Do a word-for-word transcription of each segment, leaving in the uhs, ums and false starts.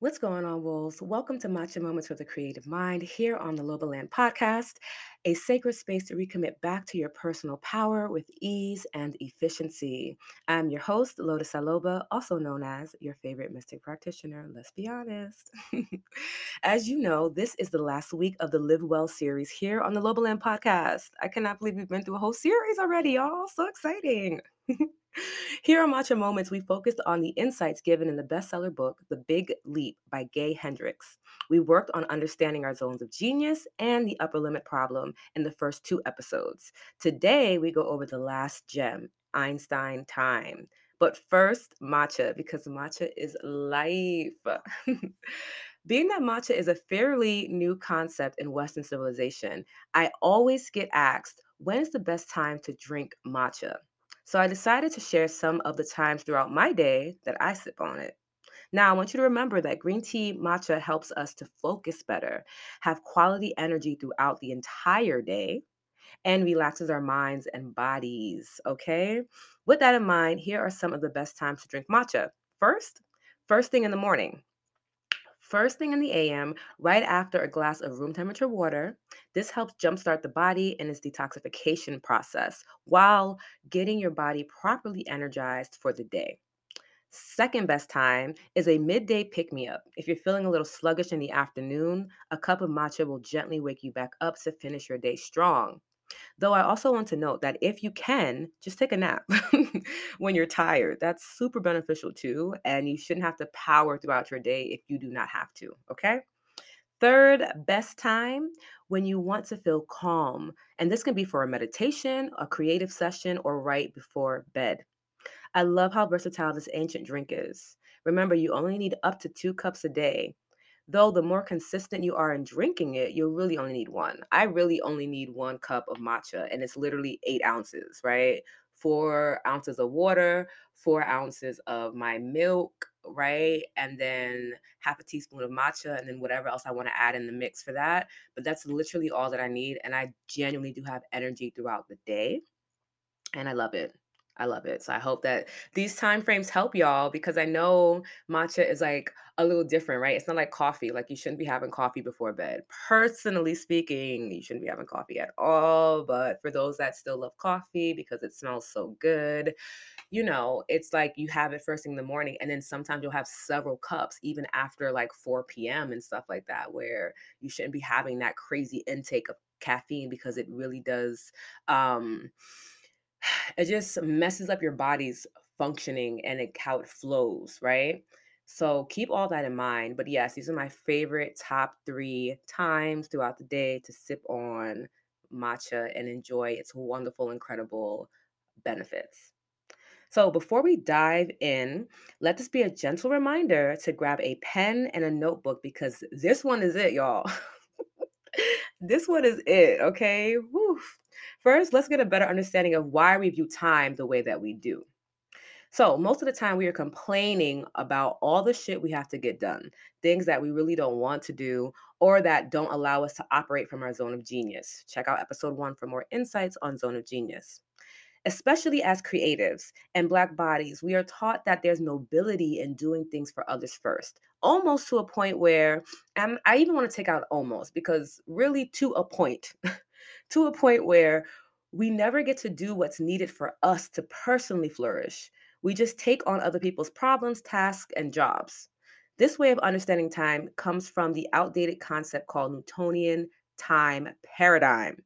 What's going on, Wolves? Welcome to Matcha Moments for the Creative Mind here on the Loboland Podcast, a sacred space to recommit back to your personal power with ease and efficiency. I'm your host, Lotus Aloba, also known as your favorite mystic practitioner, let's be honest. As you know, this is the last week of the Live Well series here on the Loboland Podcast. I cannot believe we've been through a whole series already, y'all. So exciting. Here on Matcha Moments, we focused on the insights given in the bestseller book, The Big Leap by Gay Hendricks. We worked on understanding our zones of genius and the upper limit problem in the first two episodes. Today, we go over the last gem, Einstein time. But first, matcha, because matcha is life. Being that matcha is a fairly new concept in Western civilization, I always get asked, when is the best time to drink matcha? So I decided to share some of the times throughout my day that I sip on it. Now, I want you to remember that green tea matcha helps us to focus better, have quality energy throughout the entire day, and relaxes our minds and bodies, okay? With that in mind, here are some of the best times to drink matcha. First, first thing in the morning. First thing in the a m, right after a glass of room temperature water. This helps jumpstart the body in its detoxification process while getting your body properly energized for the day. Second best time is a midday pick-me-up. If you're feeling a little sluggish in the afternoon, a cup of matcha will gently wake you back up to finish your day strong. Though I also want to note that if you can, just take a nap when you're tired. That's super beneficial too, and you shouldn't have to power throughout your day if you do not have to, okay? Third best time, when you want to feel calm, and this can be for a meditation, a creative session, or right before bed. I love how versatile this ancient drink is. Remember, you only need up to two cups a day. Though the more consistent you are in drinking it, you'll really only need one. I really only need one cup of matcha, and it's literally eight ounces, right? Four ounces of water, four ounces of my milk, right? And then half a teaspoon of matcha, and then whatever else I want to add in the mix for that. But that's literally all that I need, and I genuinely do have energy throughout the day, and I love it. I love it. So I hope that these time frames help y'all, because I know matcha is like a little different, right? It's not like coffee. Like, you shouldn't be having coffee before bed. Personally speaking, you shouldn't be having coffee at all. But for those that still love coffee because it smells so good, you know, it's like you have it first thing in the morning, and then sometimes you'll have several cups even after like four p m and stuff like that, where you shouldn't be having that crazy intake of caffeine, because it really does, um, it just messes up your body's functioning and it, how it flows, right? So keep all that in mind. But yes, these are my favorite top three times throughout the day to sip on matcha and enjoy its wonderful, incredible benefits. So before we dive in, let this be a gentle reminder to grab a pen and a notebook, because this one is it, y'all. This one is it, okay? Woo. First, let's get a better understanding of why we view time the way that we do. So most of the time we are complaining about all the shit we have to get done, things that we really don't want to do or that don't allow us to operate from our zone of genius. Check out episode one for more insights on zone of genius. Especially as creatives and Black bodies, we are taught that there's nobility in doing things for others first, almost to a point where, and I even want to take out almost, because really to a point, to a point where we never get to do what's needed for us to personally flourish. We just take on other people's problems, tasks, and jobs. This way of understanding time comes from the outdated concept called Newtonian time paradigm.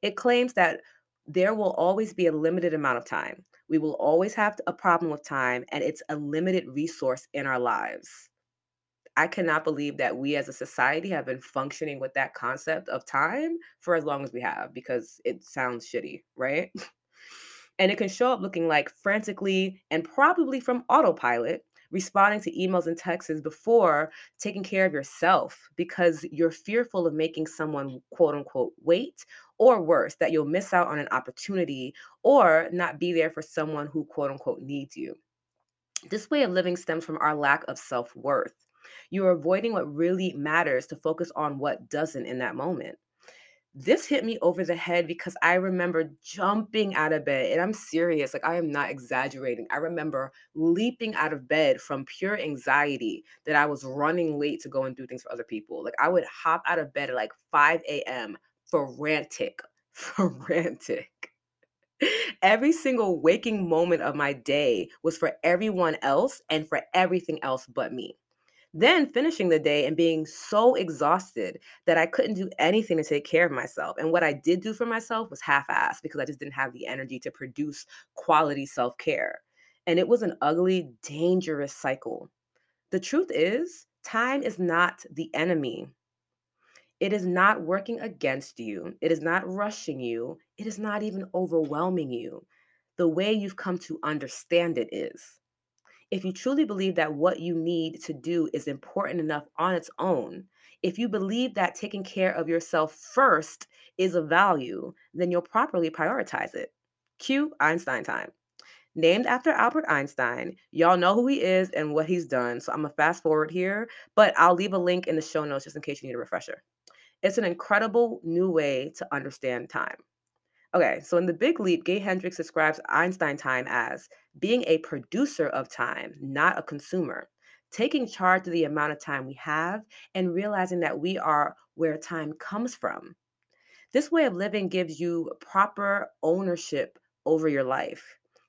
It claims that there will always be a limited amount of time. We will always have a problem with time, and it's a limited resource in our lives. I cannot believe that we as a society have been functioning with that concept of time for as long as we have, because it sounds shitty, right? And it can show up looking like frantically and probably from autopilot, responding to emails and texts before taking care of yourself, because you're fearful of making someone quote unquote wait, or worse, that you'll miss out on an opportunity or not be there for someone who quote unquote needs you. This way of living stems from our lack of self-worth. You're avoiding what really matters to focus on what doesn't in that moment. this hit me over the head because I remember jumping out of bed, and I'm serious, like I am not exaggerating. I remember leaping out of bed from pure anxiety that I was running late to go and do things for other people. Like I would hop out of bed at like five a.m. frantic, frantic. Every single waking moment of my day was for everyone else and for everything else but me. Then finishing the day and being so exhausted that I couldn't do anything to take care of myself. And what I did do for myself was half-assed because I just didn't have the energy to produce quality self-care. And it was an ugly, dangerous cycle. The truth is, time is not the enemy. It is not working against you. It is not rushing you. It is not even overwhelming you. The way you've come to understand it is. If you truly believe that what you need to do is important enough on its own, if you believe that taking care of yourself first is a value, then you'll properly prioritize it. Cue Einstein time. Named after Albert Einstein, y'all know who he is and what he's done, so I'm going to fast forward here, but I'll leave a link in the show notes just in case you need a refresher. It's an incredible new way to understand time. Okay, so in The Big Leap, Gay Hendricks describes Einstein time as being a producer of time, not a consumer, taking charge of the amount of time we have and realizing that we are where time comes from. This way of living gives you proper ownership over your life.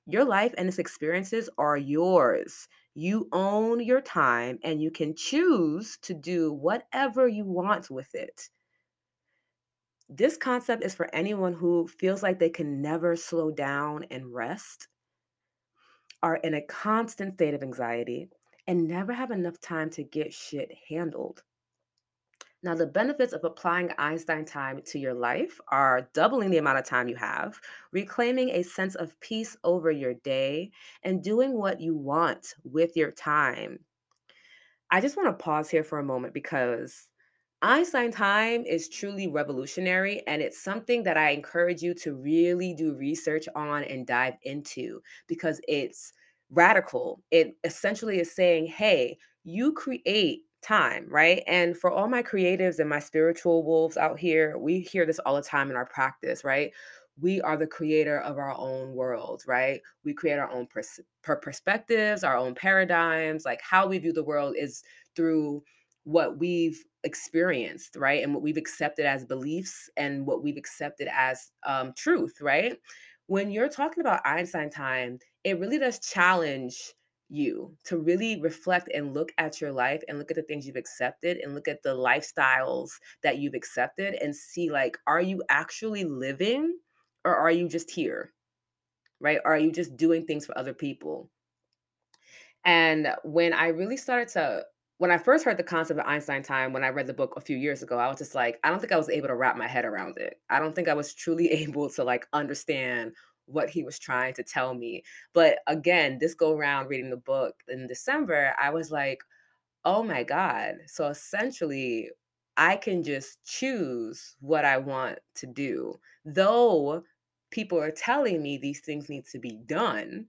Your life and its experiences are yours. You own your time and you can choose to do whatever you want with it. This concept is for anyone who feels like they can never slow down and rest, are in a constant state of anxiety, and never have enough time to get shit handled. Now, the benefits of applying Einstein time to your life are doubling the amount of time you have, reclaiming a sense of peace over your day, and doing what you want with your time. I just want to pause here for a moment because Einstein time is truly revolutionary, and it's something that I encourage you to really do research on and dive into because it's radical. It essentially is saying, hey, you create time, right? And for all my creatives and my spiritual wolves out here, we hear this all the time in our practice, right? We are the creator of our own world, right? We create our own pers- perspectives, our own paradigms. Like how we view the world is through what we've experienced, right? And what we've accepted as beliefs and what we've accepted as um, truth, right? When you're talking about Einstein time, it really does challenge you to really reflect and look at your life and look at the things you've accepted and look at the lifestyles that you've accepted and see, like, are you actually living or are you just here, right? Are you just doing things for other people? And when I really started to When I first heard the concept of Einstein time, when I read the book a few years ago, I was just like, I don't think I was able to wrap my head around it. I don't think I was truly able to like understand what he was trying to tell me. But again, this go around reading the book in December, I was like, oh my God. So essentially, I can just choose what I want to do. Though people are telling me these things need to be done,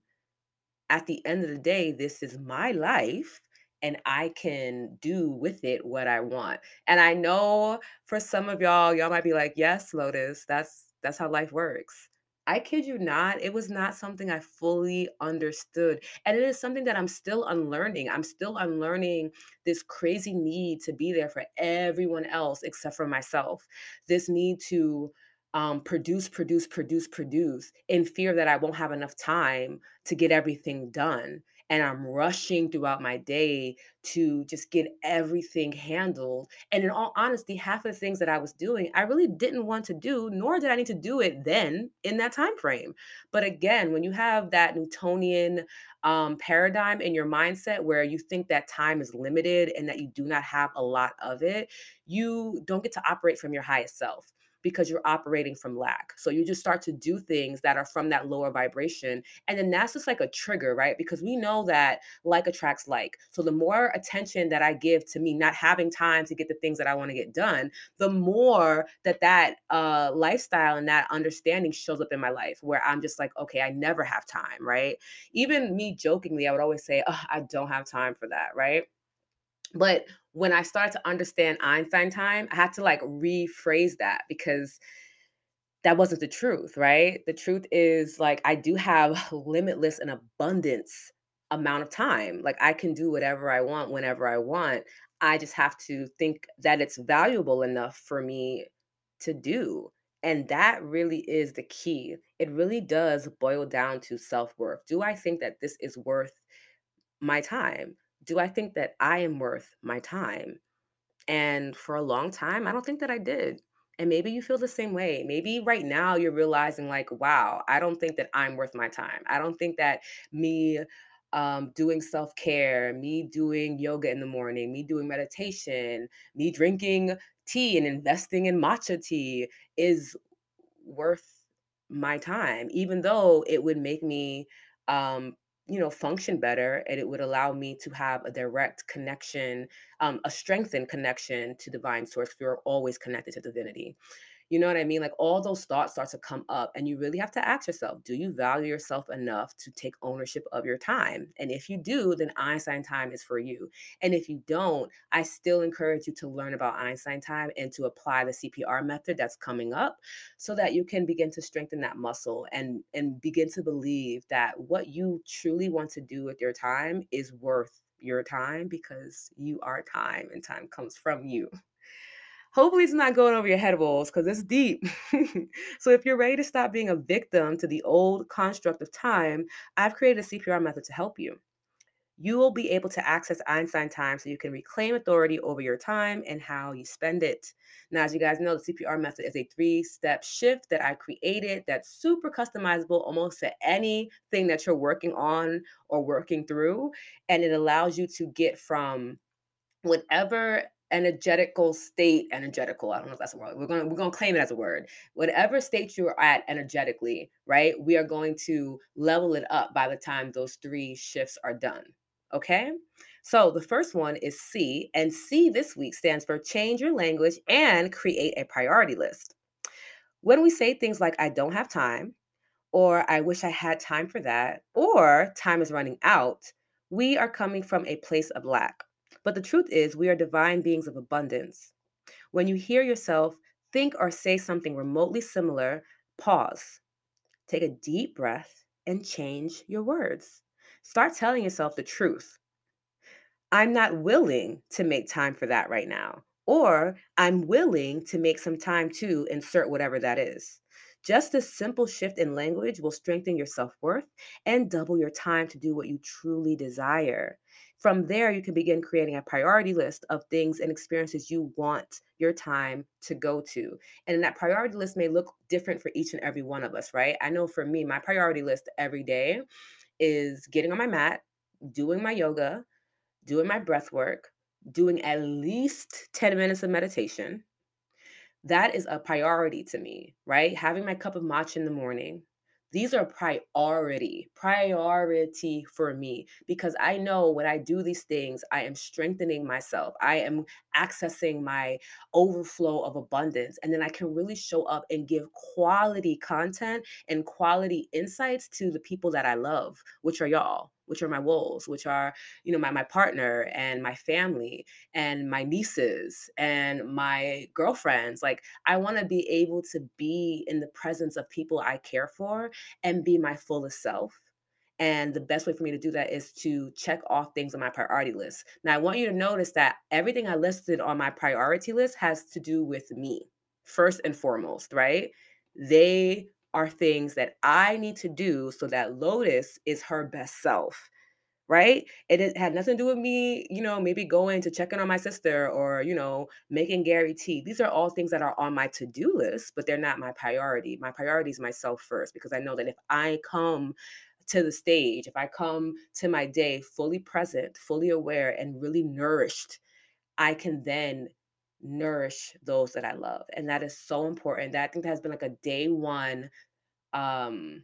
at the end of the day, this is my life. And I can do with it what I want. And I know for some of y'all, y'all might be like, yes, Lotus, that's that's how life works. I kid you not, it was not something I fully understood. And it is something that I'm still unlearning. I'm still unlearning this crazy need to be there for everyone else except for myself. This need to um, produce, produce, produce, produce in fear that I won't have enough time to get everything done. And I'm rushing throughout my day to just get everything handled. And in all honesty, half of the things that I was doing, I really didn't want to do, nor did I need to do it then in that time frame. But again, when you have that Newtonian um, paradigm in your mindset where you think that time is limited and that you do not have a lot of it, you don't get to operate from your highest self, because you're operating from lack. So you just start to do things that are from that lower vibration. And then that's just like a trigger, right? Because we know that like attracts like. So the more attention that I give to me not having time to get the things that I want to get done, the more that that uh, lifestyle and that understanding shows up in my life where I'm just like, okay, I never have time, right? Even me jokingly, I would always say, oh, I don't have time for that, right? But when I started to understand Einstein time, I had to like rephrase that, because that wasn't the truth, right? The truth is, like, I do have limitless and abundance amount of time. Like, I can do whatever I want, whenever I want. I just have to think that it's valuable enough for me to do. And that really is the key. It really does boil down to self-worth. Do I think that this is worth my time? Do I think that I am worth my time? And for a long time, I don't think that I did. And maybe you feel the same way. Maybe right now you're realizing, like, wow, I don't think that I'm worth my time. I don't think that me um, doing self-care, me doing yoga in the morning, me doing meditation, me drinking tea and investing in matcha tea is worth my time, even though it would make me um, you know, function better, and it would allow me to have a direct connection, um, a strengthened connection to divine source. We are always connected to divinity. You know what I mean? Like, all those thoughts start to come up, and you really have to ask yourself, do you value yourself enough to take ownership of your time? And if you do, then Einstein time is for you. And if you don't, I still encourage you to learn about Einstein time and to apply the C P R method that's coming up, so that you can begin to strengthen that muscle and, and begin to believe that what you truly want to do with your time is worth your time, because you are time, and time comes from you. Hopefully it's not going over your head walls, because it's deep. So if you're ready to stop being a victim to the old construct of time, I've created a C P R method to help you. You will be able to access Einstein time so you can reclaim authority over your time and how you spend it. Now, as you guys know, the C P R method is a three-step shift that I created that's super customizable almost to anything that you're working on or working through. And it allows you to get from whatever energetical state, energetical, I don't know if that's a word. We're going to, we're going to claim it as a word. Whatever state you're at energetically, right? We are going to level it up by the time those three shifts are done. Okay. So the first one is C, and C this week stands for change your language and create a priority list. When we say things like, I don't have time, or I wish I had time for that, or time is running out, we are coming from a place of lack. But the truth is, we are divine beings of abundance. When you hear yourself think or say something remotely similar, pause, take a deep breath, and change your words. Start telling yourself the truth. I'm not willing to make time for that right now, or I'm willing to make some time to insert whatever that is. Just this simple shift in language will strengthen your self-worth and double your time to do what you truly desire. From there, you can begin creating a priority list of things and experiences you want your time to go to. And that priority list may look different for each and every one of us, right? I know for me, my priority list every day is getting on my mat, doing my yoga, doing my breath work, doing at least ten minutes of meditation. That is a priority to me, right? Having my cup of matcha in the morning. These are priority, priority for me, because I know when I do these things, I am strengthening myself. I am accessing my overflow of abundance, and then I can really show up and give quality content and quality insights to the people that I love, which are y'all, which are my wolves, which are, you know, my, my partner and my family and my nieces and my girlfriends. Like, I want to be able to be in the presence of people I care for and be my fullest self. And the best way for me to do that is to check off things on my priority list. Now, I want you to notice that everything I listed on my priority list has to do with me first and foremost, right? They are things that I need to do so that Lotus is her best self, right? It, it had nothing to do with me, you know, maybe going to check in on my sister or, you know, making Gary tea. These are all things that are on my to-do list, but they're not my priority. My priority is myself first, because I know that if I come to the stage, if I come to my day fully present, fully aware, and really nourished, I can then nourish those that I love. And that is so important. That I think that has been like a day one um,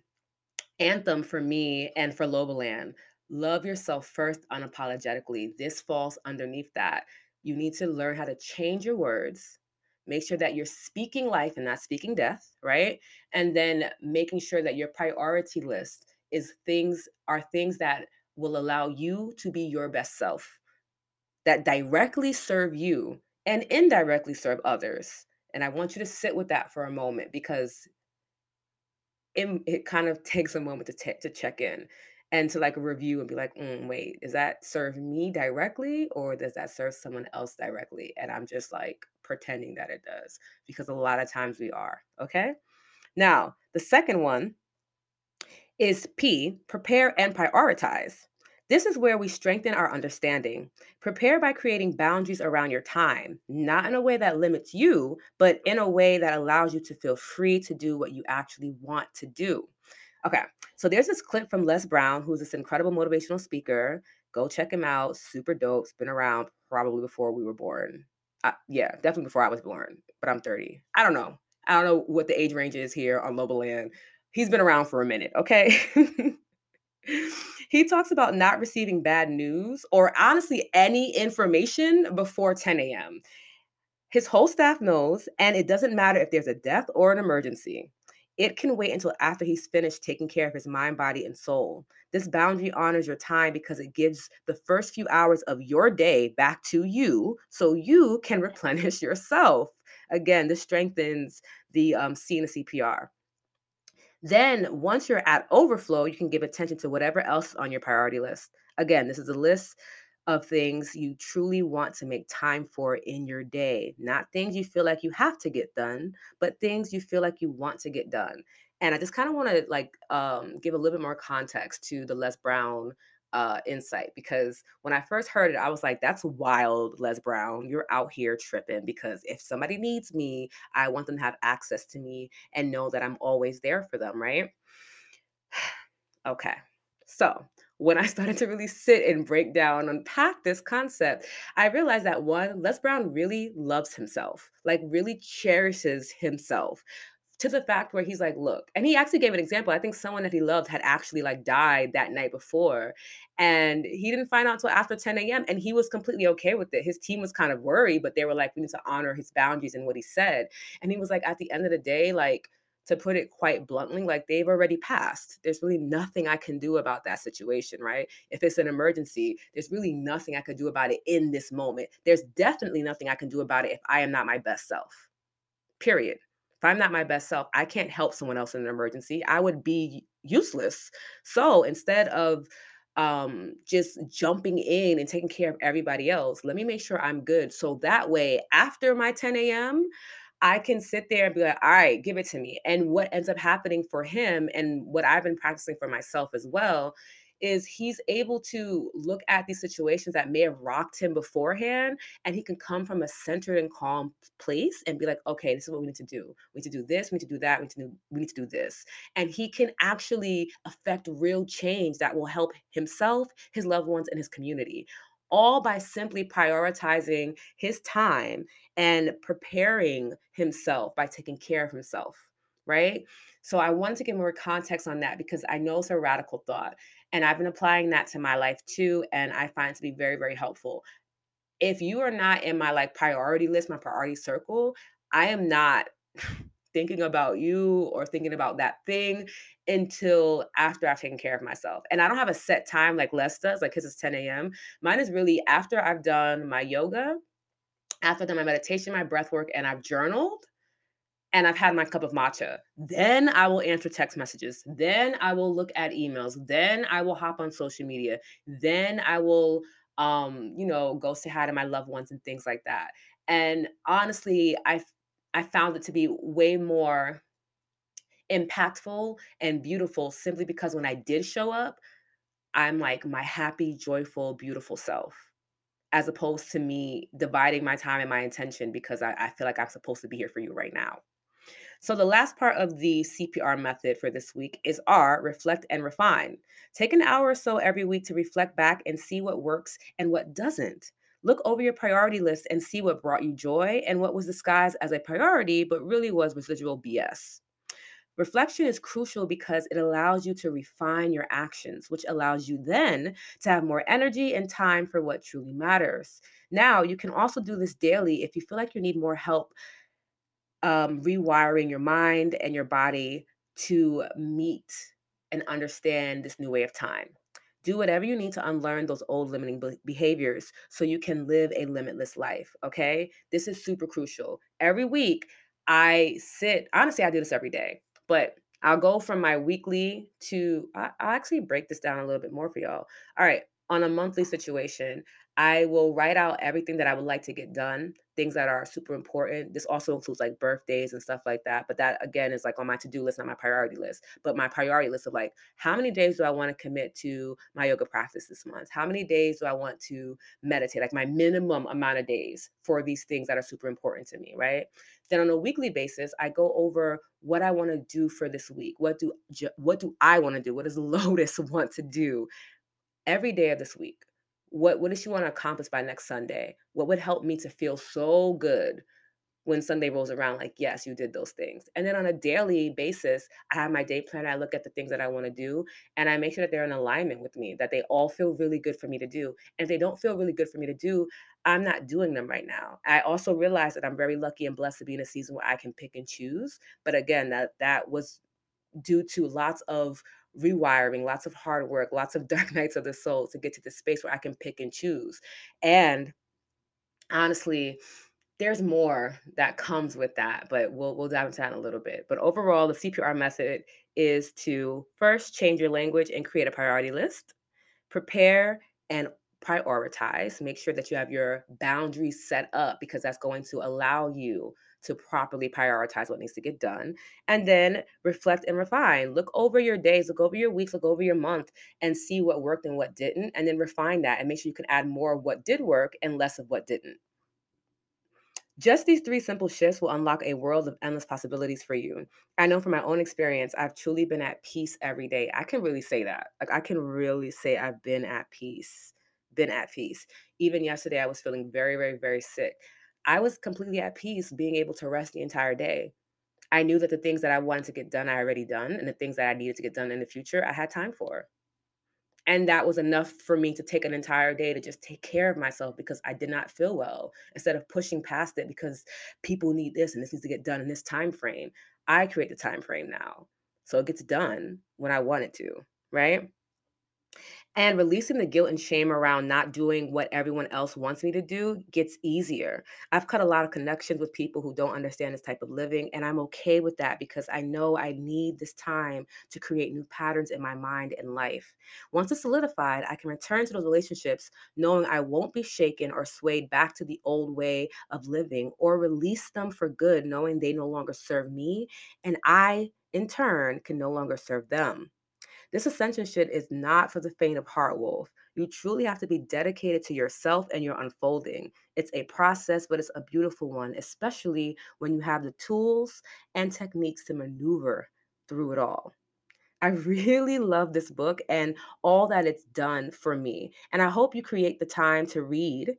anthem for me and for Loboland. Love yourself first unapologetically. This falls underneath that. You need to learn how to change your words. Make sure that you're speaking life and not speaking death, right? And then making sure that your priority list is things are things that will allow you to be your best self. that directly serve you and indirectly serve others. And I want you to sit with that for a moment, because it, it kind of takes a moment to t- to check in and to like review and be like, mm, wait, does that serve me directly or does that serve someone else directly? And I'm just like pretending that it does, because a lot of times we are. Okay. Now, the second one is P, prepare and prioritize. This is where we strengthen our understanding. Prepare by creating boundaries around your time, not in a way that limits you, but in a way that allows you to feel free to do what you actually want to do. Okay, so there's this clip from Les Brown, who's this incredible motivational speaker. Go check him out. Super dope. It's been around probably before we were born. Uh, yeah, definitely before I was born, but I'm thirty. I don't know. I don't know what the age range is here on Loboland. He's been around for a minute, okay? He talks about not receiving bad news or honestly any information before ten a.m. His whole staff knows, and it doesn't matter if there's a death or an emergency. It can wait until after he's finished taking care of his mind, body, and soul. This boundary honors your time because it gives the first few hours of your day back to you so you can replenish yourself. Again, this strengthens the um, C and the C P R. Then once you're at overflow, you can give attention to whatever else is on your priority list. Again, this is a list of things you truly want to make time for in your day, not things you feel like you have to get done, but things you feel like you want to get done. And I just kind of want to like um, give a little bit more context to the Les Brown uh, insight, because when I first heard it, I was like, that's wild, Les Brown, you're out here tripping, because if somebody needs me, I want them to have access to me and know that I'm always there for them, right? Okay. So when I started to really sit and break down and unpack this concept, I realized that one, Les Brown really loves himself, like really cherishes himself, to the fact where he's like, look, and he actually gave an example. I think someone that he loved had actually like died that night before, and he didn't find out until after ten a.m. and he was completely okay with it. His team was kind of worried, but they were like, we need to honor his boundaries and what he said. And he was like, at the end of the day, like, to put it quite bluntly, like, they've already passed. There's really nothing I can do about that situation, right? If it's an emergency, there's really nothing I could do about it in this moment. There's definitely nothing I can do about it if I am not my best self, period. If I'm not my best self, I can't help someone else in an emergency. I would be useless. So instead of um, just jumping in and taking care of everybody else, let me make sure I'm good. So that way, after my ten a.m., I can sit there and be like, all right, give it to me. And what ends up happening for him, and what I've been practicing for myself as well, is he's able to look at these situations that may have rocked him beforehand, and he can come from a centered and calm place and be like, okay, this is what we need to do. We need to do this, we need to do that, we need to do, we need to do this. And he can actually affect real change that will help himself, his loved ones, and his community, all by simply prioritizing his time and preparing himself by taking care of himself, right? So I wanted to give more context on that, because I know it's a radical thought, and I've been applying that to my life too, and I find it to be very, very helpful. If you are not in my like priority list, my priority circle, I am not thinking about you or thinking about that thing until after I've taken care of myself. And I don't have a set time like Les does, like his is ten a.m. Mine is really after I've done my yoga, after I've done my meditation, my breath work, and I've journaled, and I've had my cup of matcha. Then I will answer text messages. Then I will look at emails. Then I will hop on social media. Then I will, um, you know, go say hi to my loved ones and things like that. And honestly, I I found it to be way more impactful and beautiful, simply because when I did show up, I'm like my happy, joyful, beautiful self, as opposed to me dividing my time and my intention because I, I feel like I'm supposed to be here for you right now. So the last part of the C P R method for this week is R, reflect and refine. Take an hour or so every week to reflect back and see what works and what doesn't. Look over your priority list and see what brought you joy and what was disguised as a priority but really was residual B S. Reflection is crucial because it allows you to refine your actions, which allows you then to have more energy and time for what truly matters. Now, you can also do this daily if you feel like you need more help um, rewiring your mind and your body to meet and understand this new way of time. Do whatever you need to unlearn those old limiting be- behaviors so you can live a limitless life, okay? This is super crucial. Every week I sit, honestly, I do this every day, but I'll go from my weekly to, I- I'll actually break this down a little bit more for y'all. All right, on a monthly situation, I will write out everything that I would like to get done, things that are super important. This also includes like birthdays and stuff like that. But that, again, is like on my to-do list, not my priority list. But my priority list of like, how many days do I want to commit to my yoga practice this month? How many days do I want to meditate? Like my minimum amount of days for these things that are super important to me, right? Then on a weekly basis, I go over what I want to do for this week. What do, what do I want to do? What does Lotus want to do every day of this week? What, what does she want to accomplish by next Sunday? What would help me to feel so good when Sunday rolls around? Like, yes, you did those things. And then on a daily basis, I have my day plan. I look at the things that I want to do and I make sure that they're in alignment with me, that they all feel really good for me to do. And if they don't feel really good for me to do, I'm not doing them right now. I also realize that I'm very lucky and blessed to be in a season where I can pick and choose. But again, that, that was due to lots of rewiring, lots of hard work, lots of dark nights of the soul to get to the space where I can pick and choose. And honestly, there's more that comes with that, but we'll we'll dive into that in a little bit. But overall, the C P R method is to first change your language and create a priority list, prepare and prioritize, make sure that you have your boundaries set up because that's going to allow you to properly prioritize what needs to get done, and then reflect and refine. Look over your days, look over your weeks, look over your month, and see what worked and what didn't, and then refine that and make sure you can add more of what did work and less of what didn't. Just these three simple shifts will unlock a world of endless possibilities for you. I know from my own experience, I've truly been at peace every day. I can really say that. Like I can really say I've been at peace, been at peace. Even yesterday, I was feeling very, very, very sick. I was completely at peace being able to rest the entire day. I knew that the things that I wanted to get done, I already done, and the things that I needed to get done in the future, I had time for. And that was enough for me to take an entire day to just take care of myself because I did not feel well. Instead of pushing past it because people need this and this needs to get done in this time frame, I create the time frame now. So it gets done when I want it to, right? And releasing the guilt and shame around not doing what everyone else wants me to do gets easier. I've cut a lot of connections with people who don't understand this type of living, and I'm okay with that because I know I need this time to create new patterns in my mind and life. Once it's solidified, I can return to those relationships knowing I won't be shaken or swayed back to the old way of living, or release them for good knowing they no longer serve me and I, in turn, can no longer serve them. This ascension shit is not for the faint of heart, Wolf. You truly have to be dedicated to yourself and your unfolding. It's a process, but it's a beautiful one, especially when you have the tools and techniques to maneuver through it all. I really love this book and all that it's done for me. And I hope you create the time to read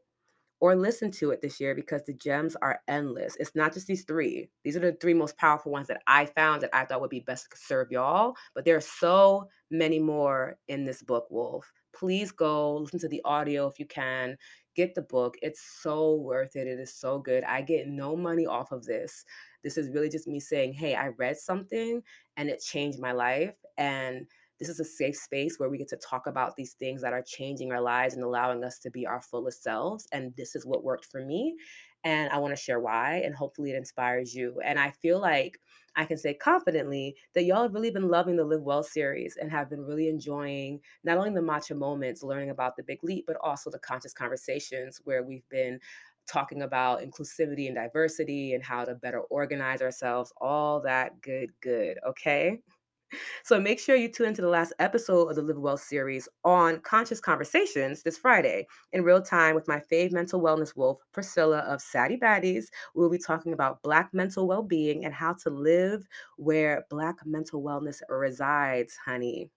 or listen to it this year because the gems are endless. It's not just these three. These are the three most powerful ones that I found that I thought would be best to serve y'all, but there are so many more in this book, Wolf. Please go listen to the audio if you can. Get the book. It's so worth it. It is so good. I get no money off of this. This is really just me saying, hey, I read something and it changed my life. And this is a safe space where we get to talk about these things that are changing our lives and allowing us to be our fullest selves. And this is what worked for me. And I want to share why, and hopefully it inspires you. And I feel like I can say confidently that y'all have really been loving the Live Well series and have been really enjoying not only the Matcha Moments, learning about the Big Leap, but also the Conscious Conversations, where we've been talking about inclusivity and diversity and how to better organize ourselves, all that good, good, okay? So make sure you tune into the last episode of the Live Well series on Conscious Conversations this Friday in real time with my fave mental wellness wolf, Priscilla of Saddy Baddies. We'll be talking about Black mental well-being and how to live where Black mental wellness resides, honey.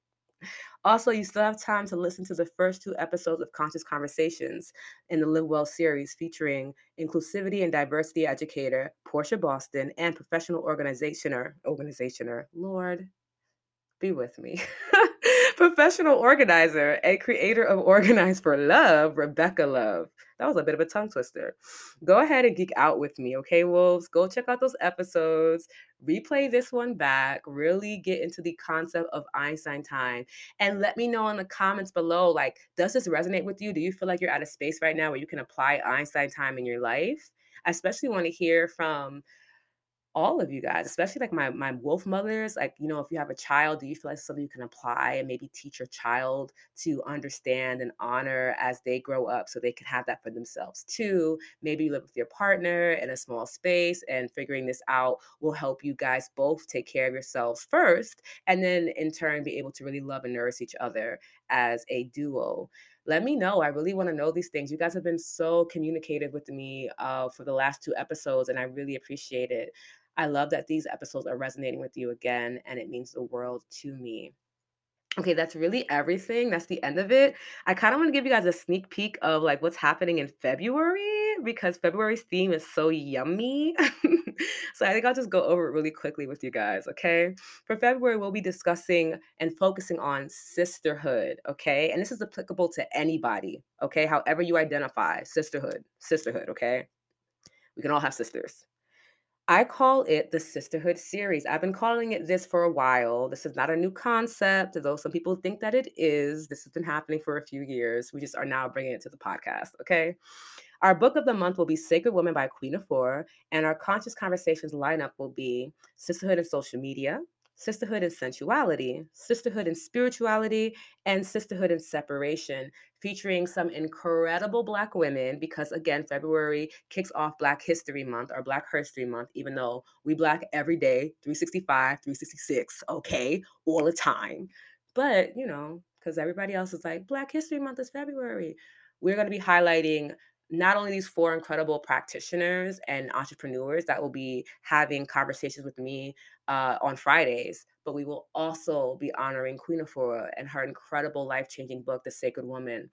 Also, you still have time to listen to the first two episodes of Conscious Conversations in the Live Well series featuring inclusivity and diversity educator Portia Boston and professional organizationer, organizationer, Lord, be with me, Professional organizer and creator of Organize for Love, Rebecca Love. That was a bit of a tongue twister. Go ahead and geek out with me, okay, wolves? Go check out those episodes, replay this one back, really get into the concept of Einstein time, and let me know in the comments below, like, does this resonate with you? Do you feel like you're at a space right now where you can apply Einstein time in your life? I especially want to hear from all of you guys, especially like my my wolf mothers. Like, you know, if you have a child, do you feel like something you can apply and maybe teach your child to understand and honor as they grow up so they can have that for themselves too? Maybe you live with your partner in a small space, and figuring this out will help you guys both take care of yourselves first, and then in turn be able to really love and nourish each other as a duo. Let me know. I really want to know these things. You guys have been so communicative with me uh, for the last two episodes, and I really appreciate it. I love that these episodes are resonating with you again, and it means the world to me. Okay, that's really everything. That's the end of it. I kind of want to give you guys a sneak peek of like what's happening in February, because February's theme is so yummy. So I think I'll just go over it really quickly with you guys, okay? For February, we'll be discussing and focusing on sisterhood, okay? And this is applicable to anybody, okay? However you identify, sisterhood, sisterhood, okay? We can all have sisters. I call it the Sisterhood series. I've been calling it this for a while. This is not a new concept, though some people think that it is. This has been happening for a few years. We just are now bringing it to the podcast, okay? Our book of the month will be Sacred Woman by Queen Afua, and our Conscious Conversations lineup will be Sisterhood and Social Media, Sisterhood and Sensuality, Sisterhood and Spirituality, and Sisterhood and Separation, featuring some incredible Black women, because again, February kicks off Black History Month, or Black History Month, even though we Black every day, three sixty-five, three sixty-six, okay, all the time. But, you know, because everybody else is like, Black History Month is February. We're going to be highlighting not only these four incredible practitioners and entrepreneurs that will be having conversations with me uh, on Fridays, but we will also be honoring Queen Afua and her incredible life-changing book, The Sacred Woman.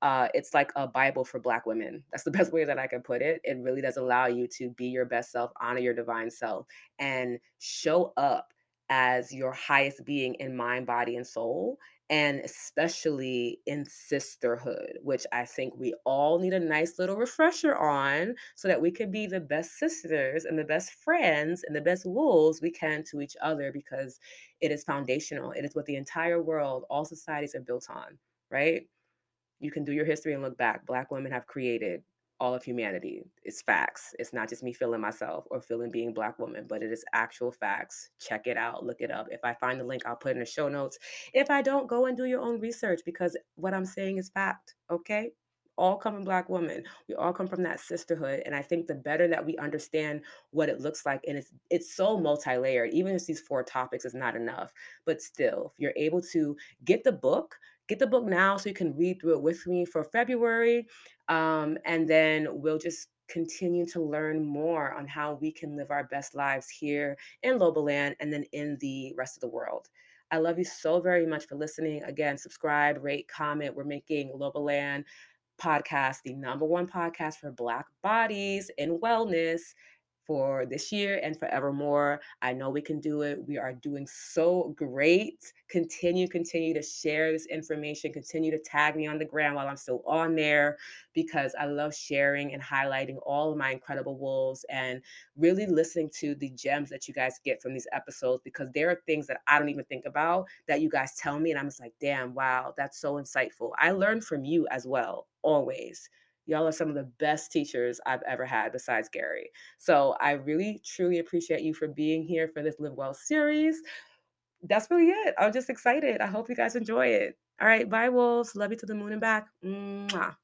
Uh, it's like a Bible for Black women. That's the best way that I can put it. It really does allow you to be your best self, honor your divine self, and show up as your highest being in mind, body, and soul. And especially in sisterhood, which I think we all need a nice little refresher on, so that we could be the best sisters and the best friends and the best wolves we can to each other, because it is foundational. It is what the entire world, all societies are built on, right? You can do your history and look back. Black women have created all of humanity. It's facts. It's not just me feeling myself or feeling being Black woman, but it is actual facts. Check it out. Look it up. If I find the link, I'll put it in the show notes. If I don't, go and do your own research, because what I'm saying is fact. Okay? All come from Black women. We all come from that sisterhood. And I think the better that we understand what it looks like, and it's it's so multi-layered, even if these four topics is not enough, but still, if you're able to get the book, Get the book now so you can read through it with me for February. Um, and then we'll just continue to learn more on how we can live our best lives here in Loboland and then in the rest of the world. I love you so very much for listening. Again, subscribe, rate, comment. We're making Loboland Podcast the number one podcast for Black bodies and wellness for this year and forevermore. I know we can do it. We are doing so great. Continue, continue to share this information. Continue to tag me on the gram while I'm still on there, because I love sharing and highlighting all of my incredible wolves and really listening to the gems that you guys get from these episodes, because there are things that I don't even think about that you guys tell me. And I'm just like, damn, wow, that's so insightful. I learn from you as well, always. Y'all are some of the best teachers I've ever had besides Gary. So I really, truly appreciate you for being here for this Live Well series. That's really it. I'm just excited. I hope you guys enjoy it. All right. Bye, wolves. Love you to the moon and back. Mwah.